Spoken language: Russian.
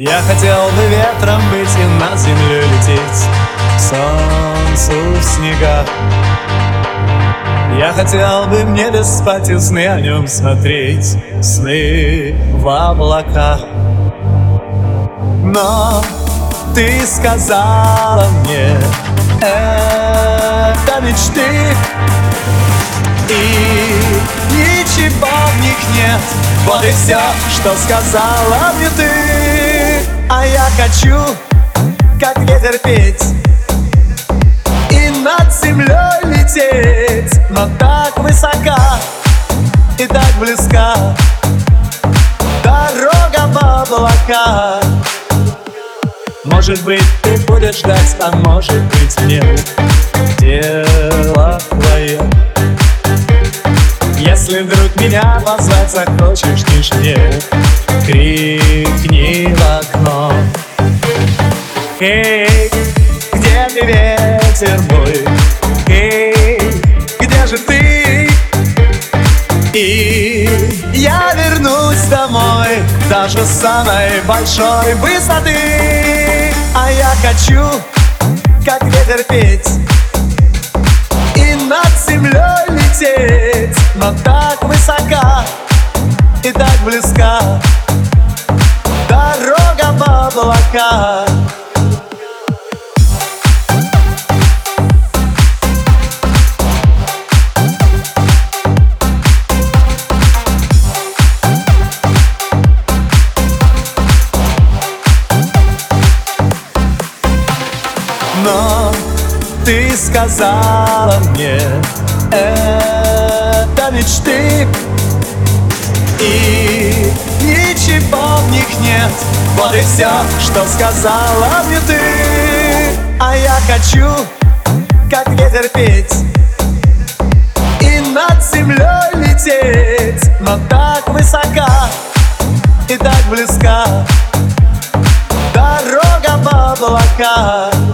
Я хотел бы ветром быть и над землей лететь, к солнцу в снегах. Я хотел бы в небе спать и сны о нем смотреть, сны в облаках. Но ты сказала мне, это мечты, и ничего в них нет. Вот и все, что сказала мне ты. А я хочу, как ветер, петь и над землей лететь, но так высока и так близка дорога в облака. Может быть, ты будешь ждать, а может быть, нет, дело твое. Если вдруг меня позвать захочешь, тишине крикни в окно: эй, где ты, ветер мой? Эй, где же ты? И я вернусь домой даже с самой большой высоты. А я хочу, как ветер, петь и над землей лететь, но так высока и так близка дорога в облака. Но ты сказала мне, это мечты, и ничего в них нет. Вот и все, что сказала мне ты. А я хочу, как ветер, петь и над землей лететь, но так высока и так близка дорога в облака.